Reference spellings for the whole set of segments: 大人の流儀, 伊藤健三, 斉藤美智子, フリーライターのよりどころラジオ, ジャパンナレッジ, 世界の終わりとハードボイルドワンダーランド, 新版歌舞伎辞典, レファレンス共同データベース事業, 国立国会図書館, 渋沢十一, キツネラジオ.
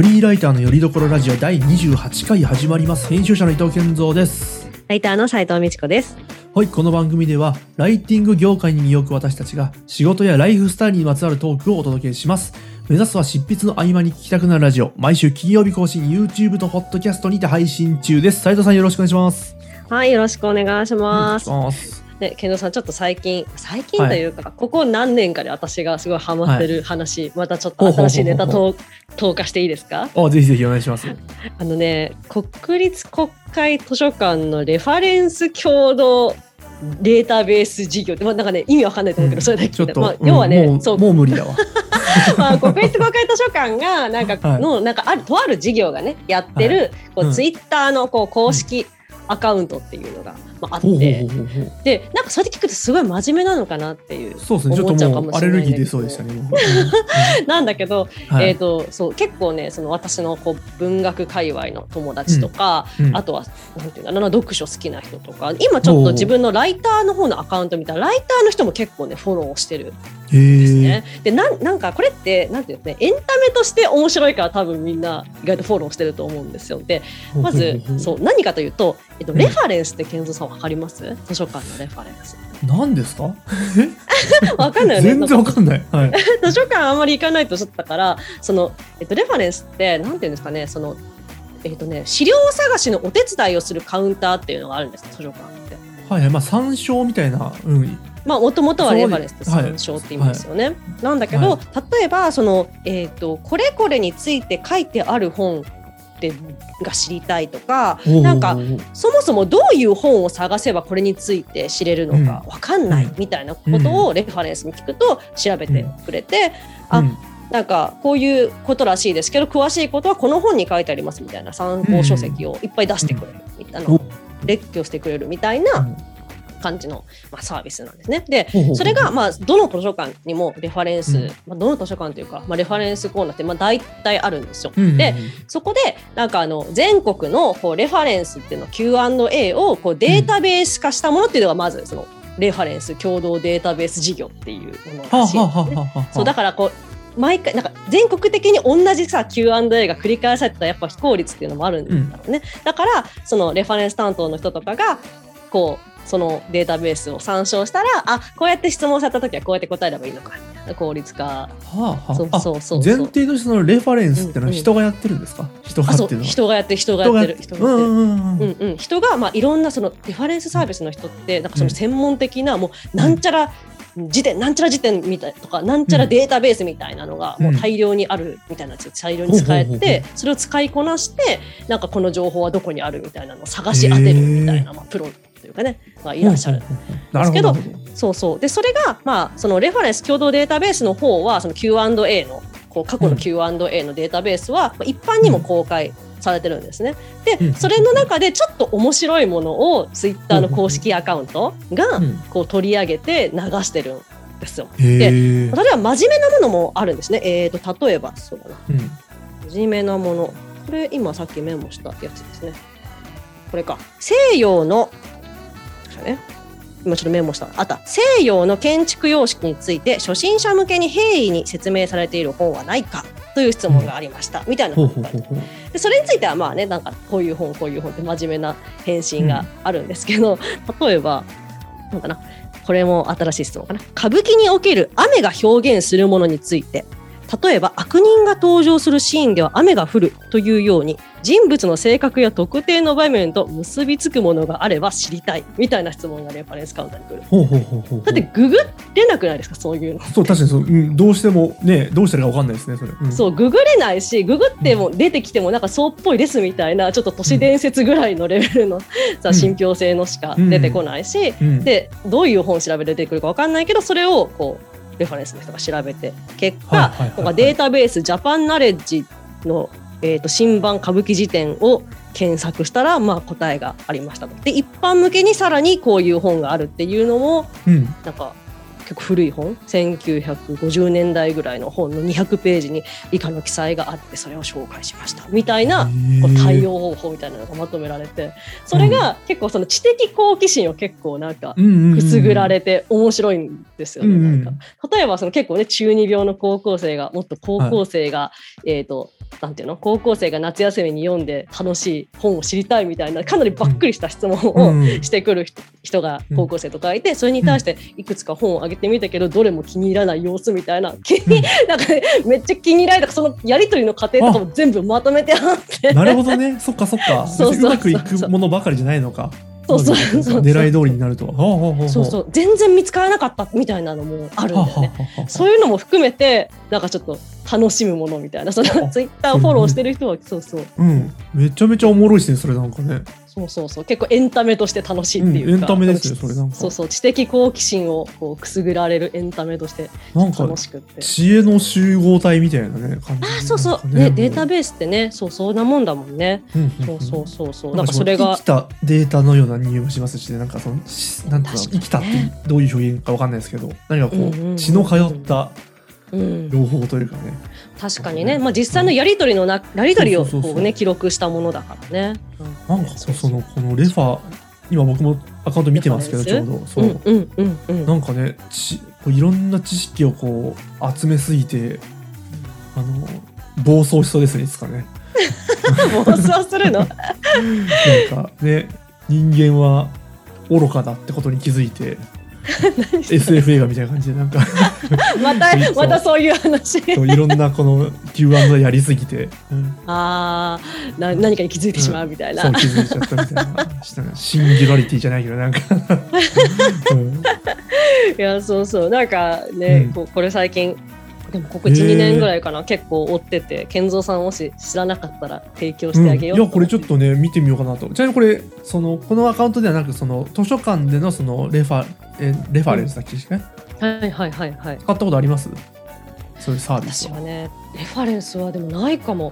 フリーライターのよりどころラジオ第28回始まります。編集者の伊藤健三です。ライターの斉藤美智子です。はい、この番組ではライティング業界に身を置く私たちが仕事やライフスタイルにまつわるトークをお届けします。目指すは執筆の合間に聞きたくなるラジオ、毎週金曜日更新、 YouTube とポッドキャストにて配信中です。斉藤さん、よろしくお願いします。はい、よろしくお願いします。ね、健三さん、ちょっと最近というか、はい、ここ何年かで私がすごいハマってる話、はい、またちょっと新しいネタ投下していいですか？ぜひぜひお願いします。あのね、国立国会図書館のレファレンス共同データベース事業って、なんかね、意味わかんないと思うけど、それだけ聞いた。要はね、もう無理だわ。まあ、国立国会図書館がとある事業がねやってる、はい、ツイッターの公式、アカウントっていうのがあって、で、なんかそれで聞くとすごい真面目なのかなっていう、そうですね、ちょっともうアレルギー出そうでしたね。なんだけど、はい、そう結構ね、その私の文学界隈の友達とか、あとはなんていうかな、読書好きな人とか、今ちょっと自分のライターの方のアカウント見たら、ライターの人も結構ねフォローしてる。ですね。で、なんかこれってなんていうね、エンタメとして面白いから多分みんな意外とフォローしてると思うんですよ。で、まずそう何かというと、レファレンスって健三さん分かります？図書館のレファレンス。何ですか？分かんないよね。全然分かんない。はい、図書館あんまり行かないとおっしゃったから、そのレファレンスってなんていうんですかね、その資料探しのお手伝いをするカウンターっていうのがあるんです。図書館って。はい、まあ参照みたいな。もともとはレファレンスって参照って言いますよね、はいはい、なんだけど、はい、例えばその、これこれについて書いてある本が知りたいとか、なんかそもそもどういう本を探せばこれについて知れるのか分かんないみたいなことをレファレンスに聞くと調べてくれて、なんかこういうことらしいですけど詳しいことはこの本に書いてありますみたいな参考書籍をいっぱい出してくれるみたいな、列挙してくれるみたいな感じの、サービスなんですね。で、それが、どの図書館にもレファレンス、どの図書館というか、レファレンスコーナーって、大体あるんですよ。で、そこで、なんか全国のレファレンスっていうの Q&A をデータベース化したものっていうのが、まずそのレファレンス共同データベース事業っていうものらしいですね。そう、だから毎回なんか全国的に同じさ Q&A が繰り返されてたらやっぱ非効率っていうのもあるんだろうね。だからそのレファレンス担当の人とかがそのデータベースを参照したら、こうやって質問された時はこうやって答えればいいのか、効率化。そう前提としてそのレファレンスってのは人がやってるんですか？人がやってる人がいろんなそのレファレンスサービスの人ってなんかその専門的な、もうなんちゃらなんちゃら辞典みたいとか、なんちゃらデータベースみたいなのがもう大量にあるみたいなやつ、大量に使えて、それを使いこなして、なんかこの情報はどこにあるみたいなのを探し当てるみたいな、プロというかね、いらっしゃるんですけど、そうで、それがそのレファレンス共同データベースの方はその Q&A の過去の Q&A のデータベースは一般にも公開されてるんですね。で、それの中でちょっと面白いものをツイッターの公式アカウントが取り上げて流してるんですよ。で、例えば真面目なものもあるんですね。例えばそうだな、真面目なもの、これ今さっきメモしたやつですね。これか、西洋の今ちょっとメモしたあった西洋の建築様式について初心者向けに平易に説明されている本はないかという質問がありました、みたいなことで、それについてはなんかこういう本って真面目な返信があるんですけど、例えばなんかな、これも新しい質問かな、歌舞伎における雨が表現するものについて、例えば悪人が登場するシーンでは雨が降るというように人物の性格や特定の場面と結びつくものがあれば知りたいみたいな質問がレファレンスカウンターに来る。だってググれなくないですか、そういうの。そう、確かにそう、どうしてもね、どうしたら分かんないですね、それ。そうググれないし、ググっても出てきてもなんかそうっぽいですみたいな、ちょっと都市伝説ぐらいのレベルの信憑性のしか出てこないし、でどういう本調べてくるか分かんないけど、それをレファレンスの人が調べて、結果データベースジャパンナレッジの、新版歌舞伎辞典を検索したら、答えがありましたと。で、一般向けにさらにこういう本があるっていうのも、なんか結構古い本、1950年代ぐらいの本の200ページに以下の記載があって、それを紹介しましたみたいな、こう対応方法みたいなのがまとめられて、それが結構その知的好奇心を結構なんかくすぐられて面白いんですよね。なんか例えばその結構ね、中二病の高校生が夏休みに読んで楽しい本を知りたいみたいな、かなりばっくりした質問をしてくる人が高校生とかいて、それに対していくつか本をあげてみたけど、どれも気に入らない様子みたいな、なんかね、めっちゃ気に入られた、そのやり取りの過程とかも全部まとめてあって。なるほどね、そっかそっか。うまくいくものばかりじゃないのか。そう狙い通りになるとは。そうそう、全然見つからなかったみたいなのもあるんだよね。そういうのも含めてなんかちょっと楽しむものみたいな、そのツイッターフォローしてる人はそうそう、うん、めちゃめちゃおもろいですね、それなんかね。そうそうそう、結構エンタメとして楽しいっていうか、エンタメですね、それなんか。そうそう、知的好奇心をこうくすぐられるエンタメとして楽しくって、なんか知恵の集合体みたいなね感じ。あ、そうそう、ね、データベースってね、そう、そんなもんだもんね。そうそうそうそう、なんかそれが生きたデータのような匂いもしますし、なんかそのなんか生きたってどういう表現かわかんないですけど、何かこう血の通った両方というかね。確かにね、まあ、実際のやり取りのやり取りをこうね記録したものだからね。なんかそのこのレファー、今僕もアカウント見てますけど、ちょうどそう、なんかね、いろんな知識をこう集めすぎて暴走しそうですね、いつかね。暴走するの？なんかね、人間は愚かだってことに気づいて。SF 映画みたいな感じでなんかまたそういう話。いろんなこの Q&A やりすぎて、うん、何かに気づいてしまうみたいな、うん、そう気づいちゃったみたいな。シンギュラリティじゃないけどなんか、うん、いやそうそう、なんかね、うん、これ最近でもここ 1,2 年ぐらいかな、結構追ってて、健三さんもし知らなかったら提供してあげよう、うん、いやこれちょっとね見てみようかなと。ちなみにこれこのアカウントではなく、その図書館でのそのレファレンスだっけですね、うん、はいはいはいはい。使ったことあります？そういうサービスは。私はねレファレンスはでもないかも、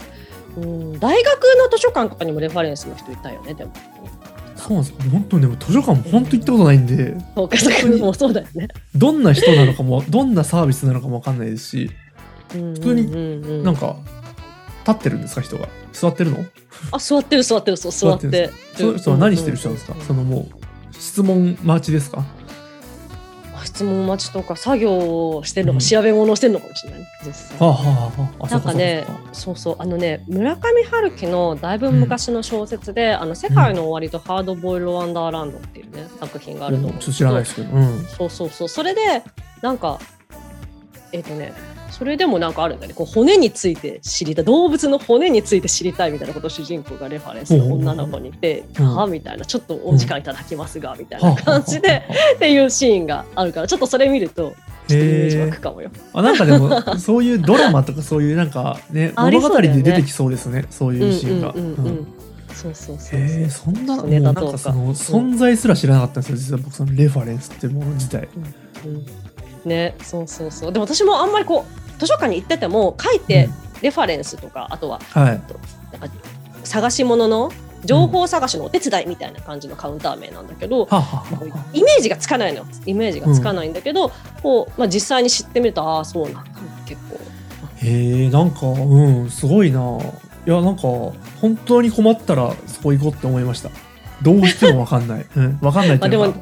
うん、大学の図書館とかにもレファレンスの人いたよね。でもそうなんですか。本当にでも図書館も本当に行ったことないんで、そうかもそうだよね。どんな人なのかもどんなサービスなのかも分かんないですし、普通になんか立ってるんですか？人が座ってるの？あ、座ってるそう、座って。その人は何してる人なんですか？そのもう質問待ちですか？質問待ちとか作業をしてるのか、調べ物をしてるのかもしれない実際。なんかね、そう村上春樹のだいぶ昔の小説で、世界の終わりとハードボイルドワンダーランドっていうね作品があると思うんですけど、知らないですけど、そうそうそう、それでなんかそれでもなんかあるんだね、こう骨について知りたい、動物の骨について知りたいみたいなことを主人公がレファレンスの女の子に言って、みたいな、ちょっとお時間いただきますが、みたいな感じでっていうシーンがあるから、ちょっとそれ見るとちょっとイメージ湧くかもよ。なんかでもそういうドラマとかそういうなんかね物語で出てきそうですね、そういうシーンが。そうそうそう。そんなのなんかその存在すら知らなかったんですよ、実は僕そのレファレンスってもの自体。ね、そうそうそう。でも私もあんまりこう図書館に行ってても書いてレファレンスとか、あとは、なんか探し物の情報探しのお手伝いみたいな感じのカウンター名なんだけど、イメージがつかないのよ。イメージがつかないんだけど、こう、まあ、実際に知ってみるとああそうなんだ結構。へえ、なんかすごいな。いやなんか本当に困ったらそこ行こうって思いました。どうしても分かんない、分かんないっていうか、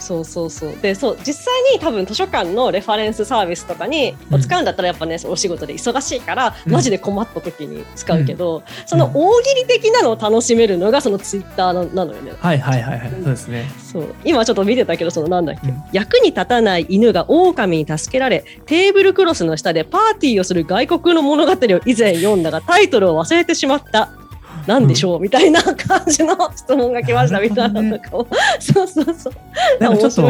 そうそうそう。でそう、実際に多分図書館のレファレンスサービスとかに使うんだったらやっぱね、お仕事で忙しいからマジで困った時に使うけど、その大喜利的なのを楽しめるのがそのツイッター なのよね。はいはいはいはい、そうですね。そう今ちょっと見てたけど、そのなんだっけ、役に立たない犬が狼に助けられテーブルクロスの下でパーティーをする外国の物語を以前読んだがタイトルを忘れてしまったなんでしょう、みたいな感じの質問が来ました、みたいなのとかを、そうそうそう、なんかちょっと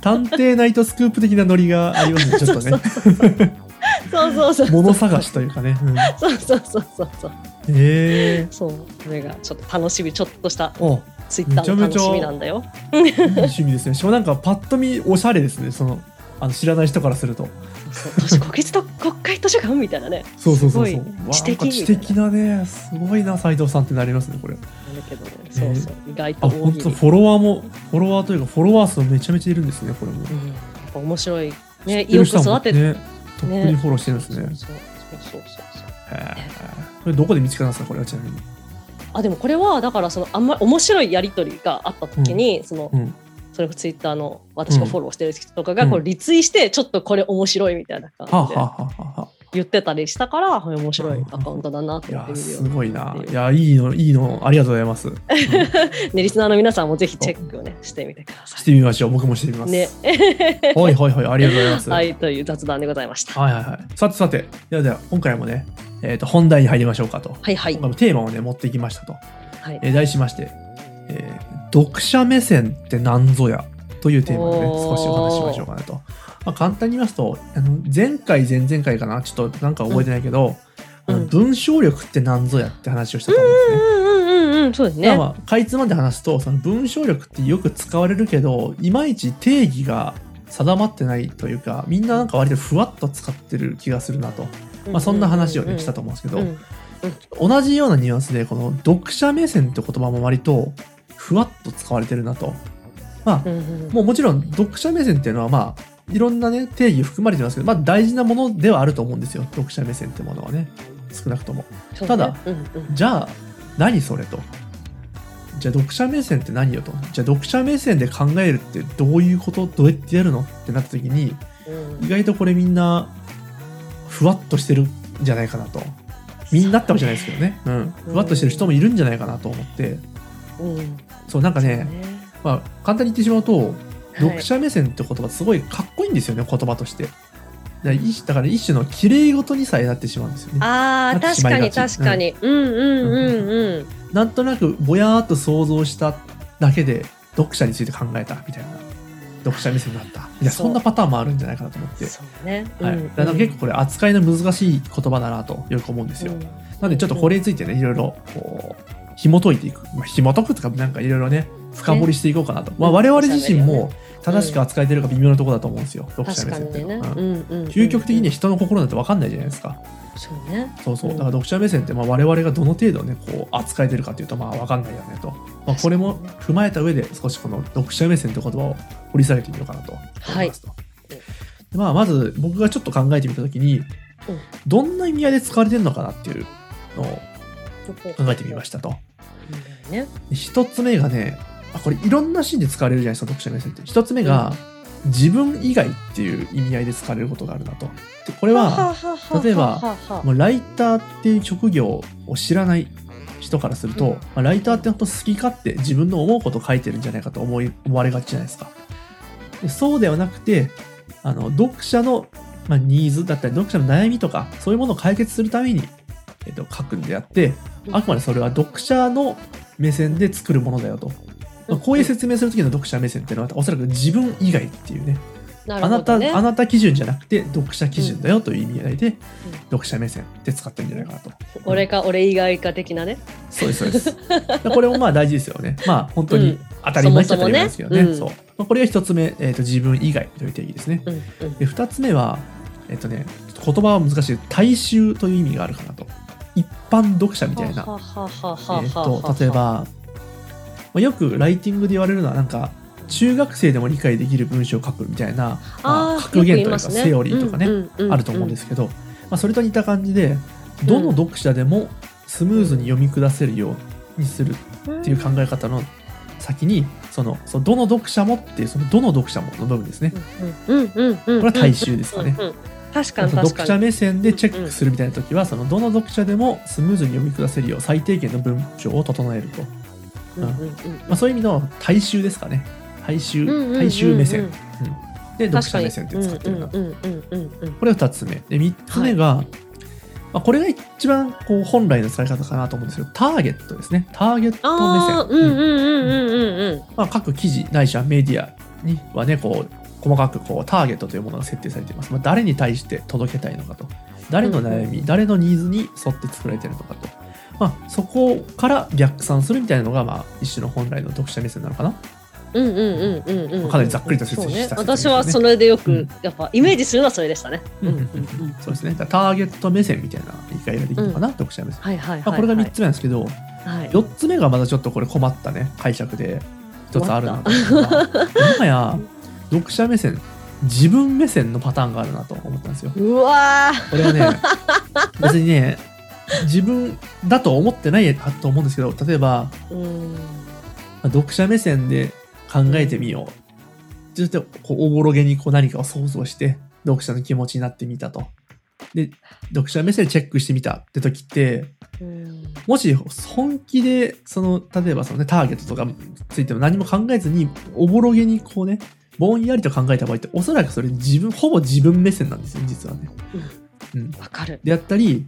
探偵ナイトスクープ的なノリがありますね、ちょっとね。そうそうそう、物探しというかね。そうそうそうそうそう。そう、それがちょっと楽しみ、ちょっとしたツイッターの楽しみなんだよ。いい趣味ですね。しかもなんかパッと見おしゃれですね。その知らない人からすると。国会図書館みたいなね、そうすごい知的なね、すごいな斉藤さんってなりますねこれ。だけどね、そうそう、意外と本当フォロワーというかフォロワー数めちゃめちゃいるんですねこれも。ぱ面白いね。よく育ててね、とっくにフォローしてるんですね。これどこで見つけたんですか、これはちなみに。あ、でもこれはだからそのあんまり面白いやり取りがあった時に、うん、その、うん、それをツイッターの私がフォローしてる人とかがこうリツイして、うん、ちょっとこれ面白いみたいな感じで言ってたりしたから、はははは面白いアカウントだなって思ってみるよ。すごいな。いや、いいのいいの、ありがとうございます。うんね、リスナーの皆さんもぜひチェックをねしてみてください。してみましょう。僕もしてみます。ね。はいはいはい、ありがとうございます。はい、という雑談でございました。はいはいはい。さてさて、では今回もね。本題に入りましょうかと、はいはい、今回もテーマをね持ってきましたと、はい、題しまして、読者目線って何ぞやというテーマでね少しお話ししましょうかなと、まあ、簡単に言いますと、前回前々回かな、ちょっとなんか覚えてないけど、うん、文章力って何ぞやって話をしたと思うんですね。まあかいつまんで話すと、その文章力ってよく使われるけどいまいち定義が定まってないというか、みんななんか割とふわっと使ってる気がするなと、まあ、そんな話を、ね、したと思うんですけど、同じようなニュアンスでこの読者目線って言葉も割とふわっと使われてるなと、まあもうもちろん読者目線っていうのはまあいろんなね定義含まれてますけど、まあ大事なものではあると思うんですよ、読者目線ってものはね、少なくとも。ただじゃあ何それと、じゃあ読者目線って何よと、じゃあ読者目線で考えるってどういうこと、どうやってやるのってなった時に、意外とこれみんなふわっとしてるんじゃないかなと、みんなってわけじゃないですけどね、ふわっとしてる人もいるんじゃないかなと思って、そうなんかね、まあ、簡単に言ってしまうと、読者目線って言葉すごいかっこいいんですよね、言葉として。だから一種の綺麗事にさえなってしまうんですよね。ああ、確かに確かに。なんとなくぼやーっと想像しただけで読者について考えたみたいな。読者目線になったいや、そんなパターンもあるんじゃないかなと思って、そうね、だから結構これ扱いの難しい言葉だなとよく思うんですよ、なのでちょっとこれについてねいろいろこう紐解いていく、紐解くとかなんかいろいろね深掘りしていこうかなと、まあ、我々自身も正しく扱えてるか微妙なところだと思うんですよ、読者目線って、究極的に人の心なんて分かんないじゃないですか。そうね、そうそう、だから読者目線ってまあ我々がどの程度ねこう扱えてるかというとまあ分かんないよねと、まあ、これも踏まえた上で少しこの読者目線という言葉を掘り下げてみようかなと思いますと、はい、まあ、まず僕がちょっと考えてみたときに、どんな意味合いで使われてるのかなっていうのを考えてみましたと、一つ目がね、これいろんなシーンで使われるじゃないですか、読者目線って。一つ目が、自分以外っていう意味合いで使われることがあるなと。でこれは例えばライターっていう職業を知らない人からすると、ライターって本当好き勝手自分の思うことを書いてるんじゃないかと思われがちじゃないですか。でそうではなくて、読者の、ニーズだったり読者の悩みとかそういうものを解決するために、書くんであって、あくまでそれは読者の目線で作るものだよと。こういう説明するときの読者目線っていうのはおそらく自分以外っていうね、あなた基準じゃなくて読者基準だよという意味合いで、読者目線って使ってるんじゃないかなと。俺か俺以外か的なね。そうですそうです。これもまあ大事ですよね。まあ本当に当たり前っちゃ当たり前ですけどね。そう。まあ、これが一つ目、自分以外という定義ですね。で二つ目はちょっと言葉は難しい、大衆という意味があるかなと。一般読者みたいな。例えば。よくライティングで言われるのはなんか中学生でも理解できる文章を書くみたいな、格言とかセオリーとかねあると思うんですけど、それと似た感じでどの読者でもスムーズに読み下せるようにするっていう考え方の先に、そのどの読者もっていうそのどの読者もの部分ですね、これは大衆ですかね。確かに読者目線でチェックするみたいな時は、そのどの読者でもスムーズに読み下せるよう最低限の文章を整えると。そういう意味の大衆ですかね。大衆目線で読者目線って使ってるな。これが2つ目で、3つ目が、これが一番こう本来の使い方かなと思うんですけど、ターゲットですね。ターゲット目線。各記事ないしはメディアにはねこう細かくこうターゲットというものが設定されています。誰に対して届けたいのかと、誰の悩み、誰のニーズに沿って作られているのかと。そこから逆算するみたいなのが、一種の本来の読者目線なのかな。かなりざっくりと説明した、ね。私はそれでよく、やっぱイメージするのはそれでしたね。そうですね。ターゲット目線みたいな言い換えができるのかな、読者目線。これが3つ目なんですけど、4つ目がまだちょっとこれ困ったね解釈で一つあるなと。今や読者目線自分目線のパターンがあるなと思ったんですよ。うわー、これはね別にね自分だと思ってないと思うんですけど、例えば、読者目線で考えてみよう、ちょっとこうおぼろげにこう何かを想像して読者の気持ちになってみたと。で、読者目線でチェックしてみたって時って、もし本気でその例えばその、ね、ターゲットとかについても何も考えずにおぼろげにこうねぼんやりと考えた場合って、おそらくそれ自分ほぼ自分目線なんですよ実はね。わかる。であったり、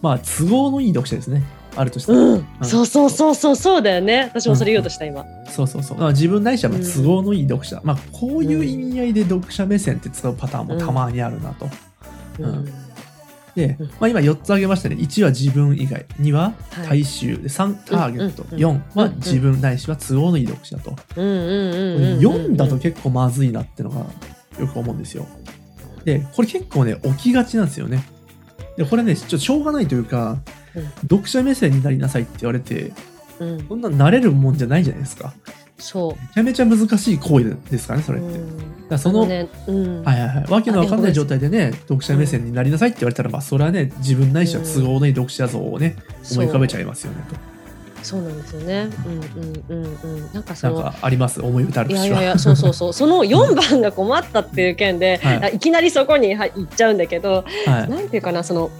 まあ都合のいい読者ですね。あるとしたら、そうだよね。私もそれ言おうとした、今。そう自分ないしは都合のいい読者、まあこういう意味合いで読者目線って使うパターンもたまにあるなと。で、まあ、今4つ挙げましたね。1は自分以外、2は大衆、3ターゲット、4は自分ないしは都合のいい読者と、4だと結構まずいなってのがよく思うんですよ。でこれ結構ね起きがちなんですよね。でこれねちょっとしょうがないというか、読者目線になりなさいって言われて、そんな慣れるもんじゃないじゃないですか。そう、めちゃめちゃ難しい行為ですからねそれって。だそのわけのわかんない状態でね読者目線になりなさいって言われたら、まあそれはね自分ないしは都合のいい読者像をね思い浮かべちゃいますよねと。そうなんですよね。なんかそのなんかあります思い浮かべる節は。そうその4番が困ったっていう件でいきなりそこに行っちゃうんだけど、なんていうかな、その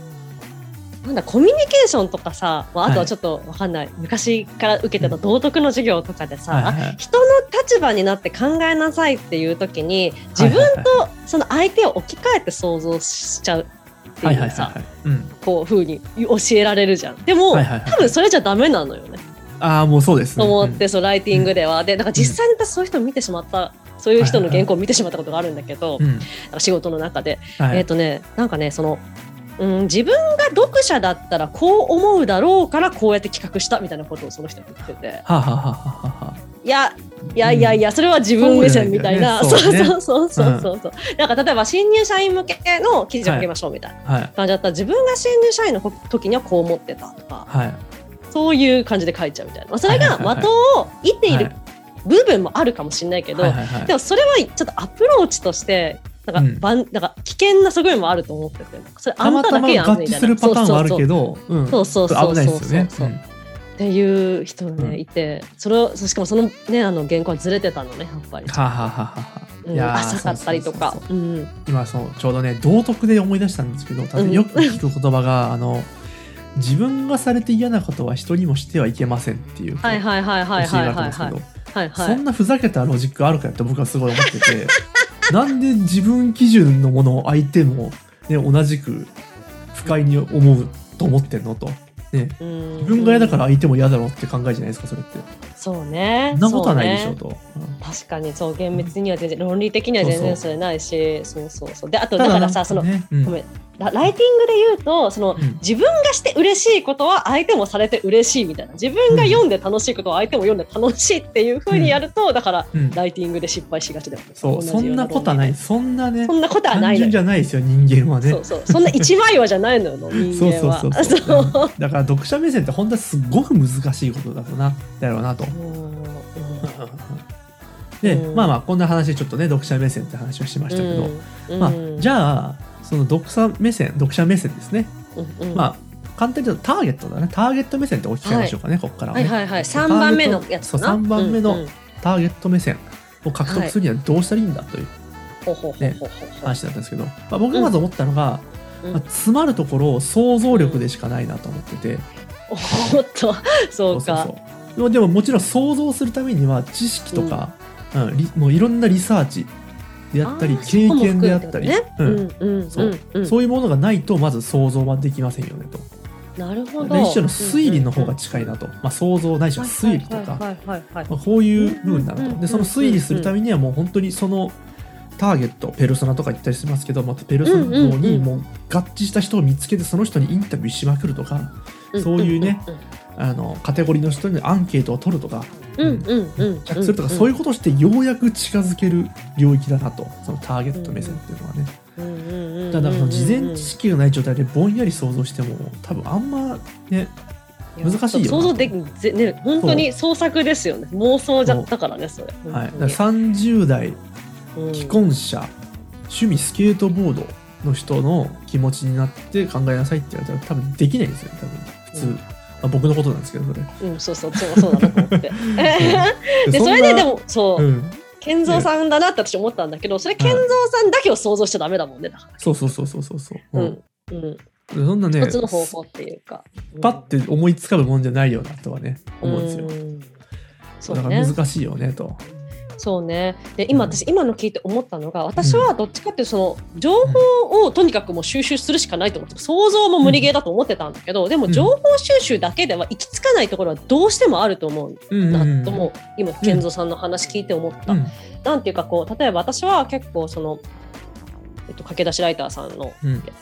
なんだコミュニケーションとかさ、あとはちょっとわかんない、昔から受けてた道徳の授業とかでさ、人の立場になって考えなさいっていう時に自分とその相手を置き換えて想像しちゃうっていうさ、こう風に教えられるじゃん。でも、多分それじゃダメなのよね。もうそうですねと思って、そうライティングでは、でなんか実際に私そういう人見てしまった、そういう人の原稿を見てしまったことがあるんだけど、仕事の中で、なんかねその自分が読者だったらこう思うだろうからこうやって企画したみたいなことをその人が言ってて、いやそれは自分目線みたいな、そうなんか例えば新入社員向けの記事を書きましょうみたいな感じだったら、自分が新入社員の時にはこう思ってたとか、そういう感じで書いちゃうみたいな、それが的を射っている部分もあるかもしれないけど、でもそれはちょっとアプローチとしてなんか危険な側面もあると思ってて、それあんただけやんみたいな、たまたま合致するパターンもあるけど、危ないですよね、っていう人が、いて、それをしかもそのね原稿はずれてたのねやっぱり。浅かったりとか。今ちょうどね道徳で思い出したんですけど、よく聞く言葉が自分がされて嫌なことは人にもしてはいけませんっていう教えがあるんですけど、そんなふざけたロジックあるかって僕はすごい思ってて。なんで自分基準のものを相手も、ね、同じく不快に思うと思ってんのと、自分が嫌だから相手も嫌だろうって考えじゃないですかそれって。そうね、そんなことはないでしょうと。確かにそう厳密には全然、論理的には全然それないし、そうで、あとだからさ、そのごめん、ライティングで言うと、その自分がして嬉しいことは相手もされて嬉しいみたいな、自分が読んで楽しいことは相手も読んで楽しいっていう風にやると、だからライティングで失敗しがちだよね。そんなことはない、そんなことはない、単純じゃないですよ人間はね。そんな一枚岩じゃないのよ人間は。だから読者目線って本当はすごく難しいことだろうなと。でまあこんな話でちょっとね読者目線って話をしましたけど、じゃあその読者目線ですね。まあ簡単に言うとターゲットだね。ターゲット目線って置き換えましょうかね、ここからはね。3番目のやつかな。3番目のターゲット目線を獲得するにはどうしたらいいんだという話だったんですけど、僕がまず思ったのが、詰まるところを想像力でしかないなと思ってて。おっと、そうか。でももちろん想像するためには知識とか、もういろんなリサーチであったり経験であったり、そういうものがないとまず想像はできませんよねと。なるほど。一種の推理の方が近いなと、想像ないしは推理とか、こういう部分なのと。でその推理するためにはもう本当にそのターゲット、ペルソナとか言ったりしますけど、ペルソナにもう合致した人を見つけてその人にインタビューしまくるとか、そういうねカテゴリーの人にアンケートを取るとか、それとかそういうことをしてようやく近づける領域だなと、そのターゲット目線っていうのはね。だから事前知識がない状態でぼんやり想像しても多分あんまね難しいよ。想像できね、本当に創作ですよね、妄想だからねそれ。30代既婚者趣味スケートボードの人の気持ちになって考えなさいって言われたら多分できないですよね、多分普通、うんまあ、僕のことなんですけどそれ、うん、そうだなと思ってでそれででもそう、うん、健三さんだなって私思ったんだけど、それ健三さんだけを想像しちゃダメだもんね、だからそう、うんうん、そんなね一つの方法っていうか、うん、パッて思いつかむもんじゃないよなとはね思うんですよ、うんそうね、だから難しいよねとそうね。で今、うん、私今の聞いて思ったのが、私はどっちかっていうとその情報をとにかくもう収集するしかないと思って、想像も無理ゲーだと思ってたんだけど、でも情報収集だけでは行き着かないところはどうしてもあると思うなとも、今健三さんの話聞いて思った、うん、なんていうかこう例えば私は結構その駆け出しライターさんの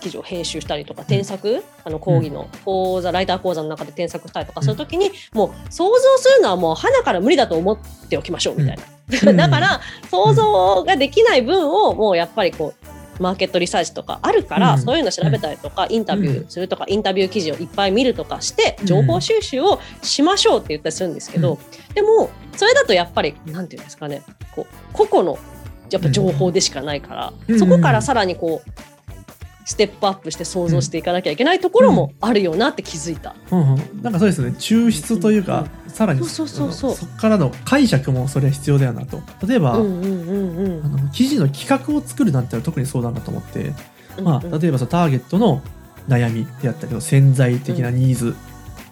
記事を編集したりとか、添削講義の講座ライター講座の中で添削したりとかするときに、もう想像するのはもう花から無理だと思っておきましょうみたいな、だから想像ができない分をもうやっぱりこうマーケットリサーチとかあるから、そういうの調べたりとかインタビューするとか、インタビュー記事をいっぱい見るとかして情報収集をしましょうって言ったりするんですけど、でもそれだとやっぱりなんていうんですかね、こう個々のやっぱ情報でしかないから、うん、そこからさらにこうステップアップして想像していかなきゃいけないところもあるよなって気づいた、うんうん、なんかそうですね、抽出というか、うん、さらにそこからの解釈もそれは必要だよなと。例えば記事の企画を作るなんてのは特にそうだなと思って、まあ、例えばそのターゲットの悩みであったり潜在的なニーズ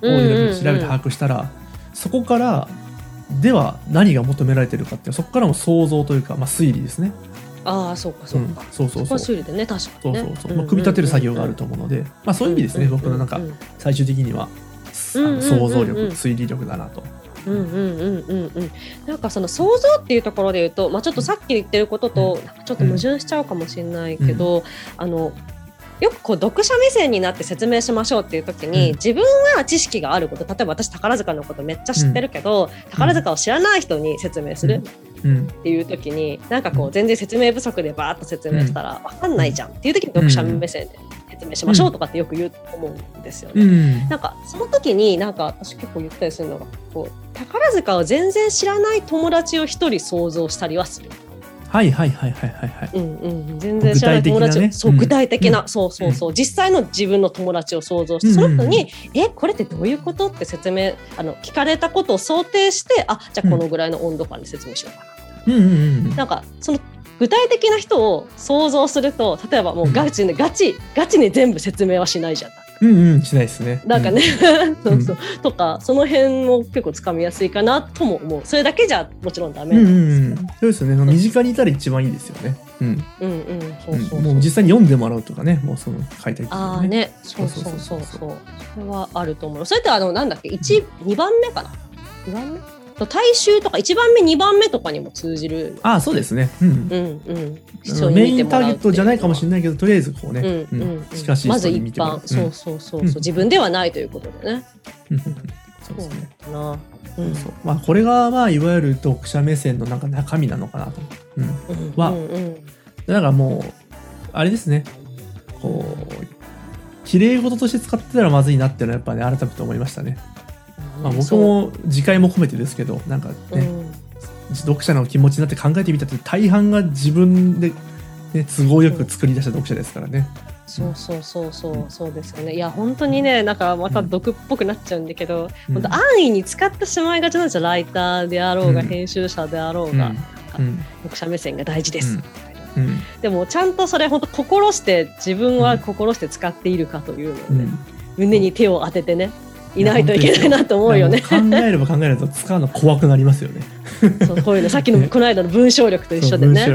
を調べて把握したら、うんうんうん、そこからでは何が求められてるかっていう、そこからも想像というか、まあ、推理ですね。ああそうか、うん、そう推理でね、確かにね、そう、まあ、組み立てる作業があると思うので、うんうんうん、まあ、そういう意味ですね、うんうんうん、僕のなんか最終的には、うんうんうん、想像力、うんうんうん、推理力だなと。なんかその想像っていうところで言うと、まあ、ちょっとさっき言ってることとちょっと矛盾しちゃうかもしれないけど、うんうん、よくこう読者目線になって説明しましょうっていう時に、うん、自分は知識があること、例えば私宝塚のことめっちゃ知ってるけど、うん、宝塚を知らない人に説明するっていう時に、なんかこう全然説明不足でバーッと説明したら分かんないじゃんっていう時に、読者目線で説明しましょうとかってよく言うと思うんですよね、うん、なんかその時になんか私結構言ったりするのが、こう宝塚を全然知らない友達を一人想像したりはする。はい、うんうん、全然知らない友達を、ね、そう具体的な、うん、そう実際の自分の友達を想像して、うん、その人にこれってどういうことって説明聞かれたことを想定して、あ、じゃあこのぐらいの温度感で説明しようかな、うん、なんかその具体的な人を想像すると、例えばもうガチに全部説明はしないじゃん。うんうん、しないですね。なんかね、うん、そうとか、その辺も結構つかみやすいかなとも思う。それだけじゃもちろんダメなんですけど、うんうん、そうですよね。身近にいたら一番いいですよね。うんうんうん、そうもう実際に読んでもらうとかね、もうその書いたりとかね。ああね、そう、それはあると思う。それってなんだっけ、2番目かな、2番目。大衆とか1番目2番目とかにも通じる。ああ、そうですね、うんうんうん、メインターゲットじゃないかもしれないけど、とりあえずこうね、うんうんうん、しかしまず一般、うん、そう、自分ではないということでね、うん、そうですね、うん、そう、まあ、これがまあいわゆる読者目線のなんか中身なのかなと、うん、は、うんうん、だからもうあれですね、こう綺麗事として使ってたらまずいなっていうのはやっぱね、改めて思いましたね。まあ、僕も次回も込めてですけど、なんかね、うん、読者の気持ちになって考えてみたって、大半が自分で、ね、都合よく作り出した読者ですからね。そうですよね。いや本当にね、なんかまた毒っぽくなっちゃうんだけど、うん、本当安易に使ってしまいがちなんですよ。ライターであろうが、うん、編集者であろうが、うん、読者目線が大事です、うんうん、でもちゃんとそれ本当心して自分は心して使っているかというので、ね、うん、胸に手を当ててね、いないといけないなと思うよね。考えれば考えると使うの怖くなりますよね。そう、こういうのさっきのこの間の文章力と一緒でね。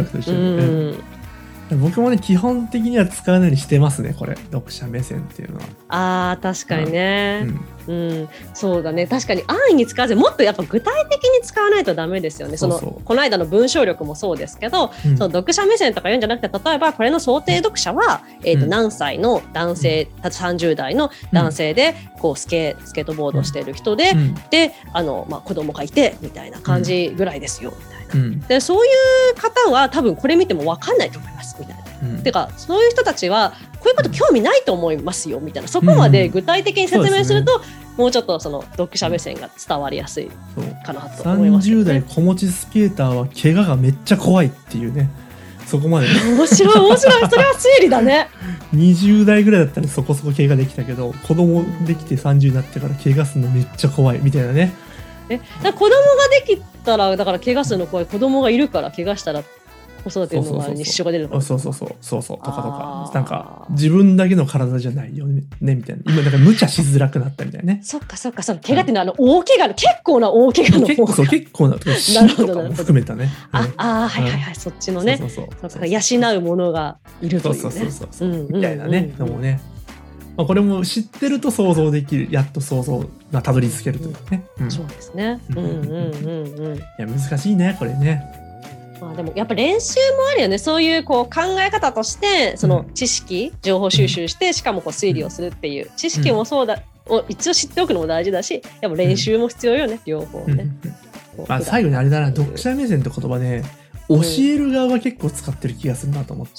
僕もね、基本的には使うようにしてますね、これ読者目線っていうのは。あー、確かにね、うんうん、そうだね、確かに安易に使わず、もっとやっぱ具体的に使わないとダメですよね。そのこの間の文章力もそうですけど、うん、その読者目線とか言うんじゃなくて、例えばこれの想定読者は、何歳の男性、うん、30代の男性でこうスケートボードしてる人で、うん、でまあ、子供がいてみたいな感じぐらいですよ、みたいな。でそういう方は多分これ見ても分かんないと思いますみたいな、うん、てかそういう人たちはこういうこと興味ないと思いますよみたいな、そこまで具体的に説明すると、うん、もうちょっとその読者目線が伝わりやすいかなと思います、ね、30代子持ちスケーターは怪我がめっちゃ怖いっていうね、そこまで面白いそれは推理だね。20代ぐらいだったらそこそこ怪我できたけど、子供できて30になってから怪我するのめっちゃ怖いみたいなね。だ子供ができたらだから怪我するの怖い、子供がいるから怪我したら子育てのあれに支障が出るの。そうそうとかとか、なんか自分だけの体じゃないよねみたいな、今だから無茶しづらくなったみたいなね。そっかその怪我っていうのは大怪我の結構な大怪我の方が結構な死とかも含めたね。はいそっちのね、そう養うものがいるというね、そうみたいなねのもね、これも知ってると想像できる、やっと想像がたどり着けるというかね、そうですね、いや難しいねこれね。まあ、でもやっぱ練習もあるよね、そういう、 こう考え方としてその知識、情報収集して、しかもこう推理をするっていう知識もそうだ、を一応知っておくのも大事だし、やっぱ練習も必要よね、両方ね。まあ、最後にあれだな、読者目線って言葉ね、教える側は結構使ってる気がするなと思って、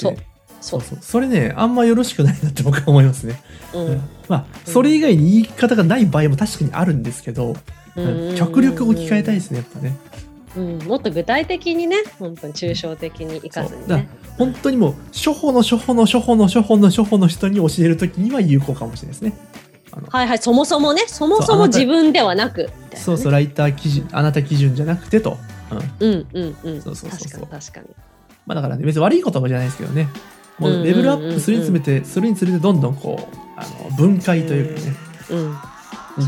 そうそれねあんまよろしくないなって僕は思いますね、まあそれ以外に言い方がない場合も確かにあるんですけど、極力置き換えたいですねやっぱね。もっと具体的にね、本当に抽象的に生かすにね。本当にもう初歩の人に教えるときには有効かもしれないですね。はい、そもそも自分ではなく、そうライター基準、あなた基準じゃなくてと。そう確かに。まあだからね、別に悪い言葉じゃないですけどね。もうレベルアップするにつれて、どんどんこう分解というかね。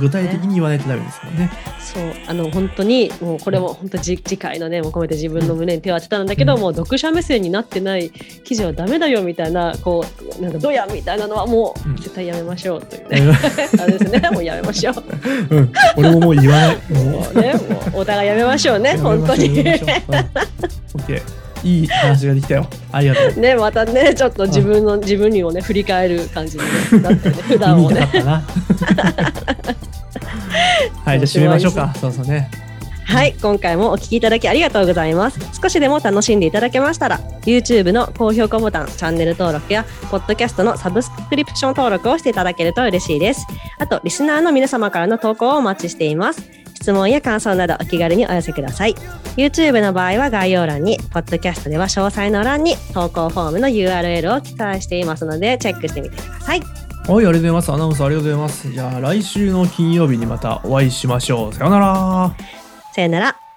具体的に言わないとダメですもんね。そう本当にもうこれも本当次回のねも込めて自分の胸に手を当てたんだけど、もう読者目線になってない記事はダメだよみたいな、こうなんかどやみたいなのはもう絶対やめましょうというね、あれですね、もうやめましょう。俺ももう言わない。もうね、もうお互いやめましょうね本当に。OK。いい話ができたよ。ありがとう。ね、またね、ちょっと自分にもね振り返る感じになってね、普段をね。はい、じゃあ締めましょうか。そうそうね。はい、今回もお聞きいただきありがとうございます。少しでも楽しんでいただけましたら、YouTube の高評価ボタン、チャンネル登録や、ポッドキャストのサブスクリプション登録をしていただけると嬉しいです。あと、リスナーの皆様からの投稿をお待ちしています。質問や感想などお気軽にお寄せください。 YouTube の場合は概要欄に、ポッドキャストでは詳細の欄に投稿フォームの URL を記載していますのでチェックしてみてください。はい、ありがとうございます。アナウンサーありがとうございます。じゃあ来週の金曜日にまたお会いしましょう。さよなら。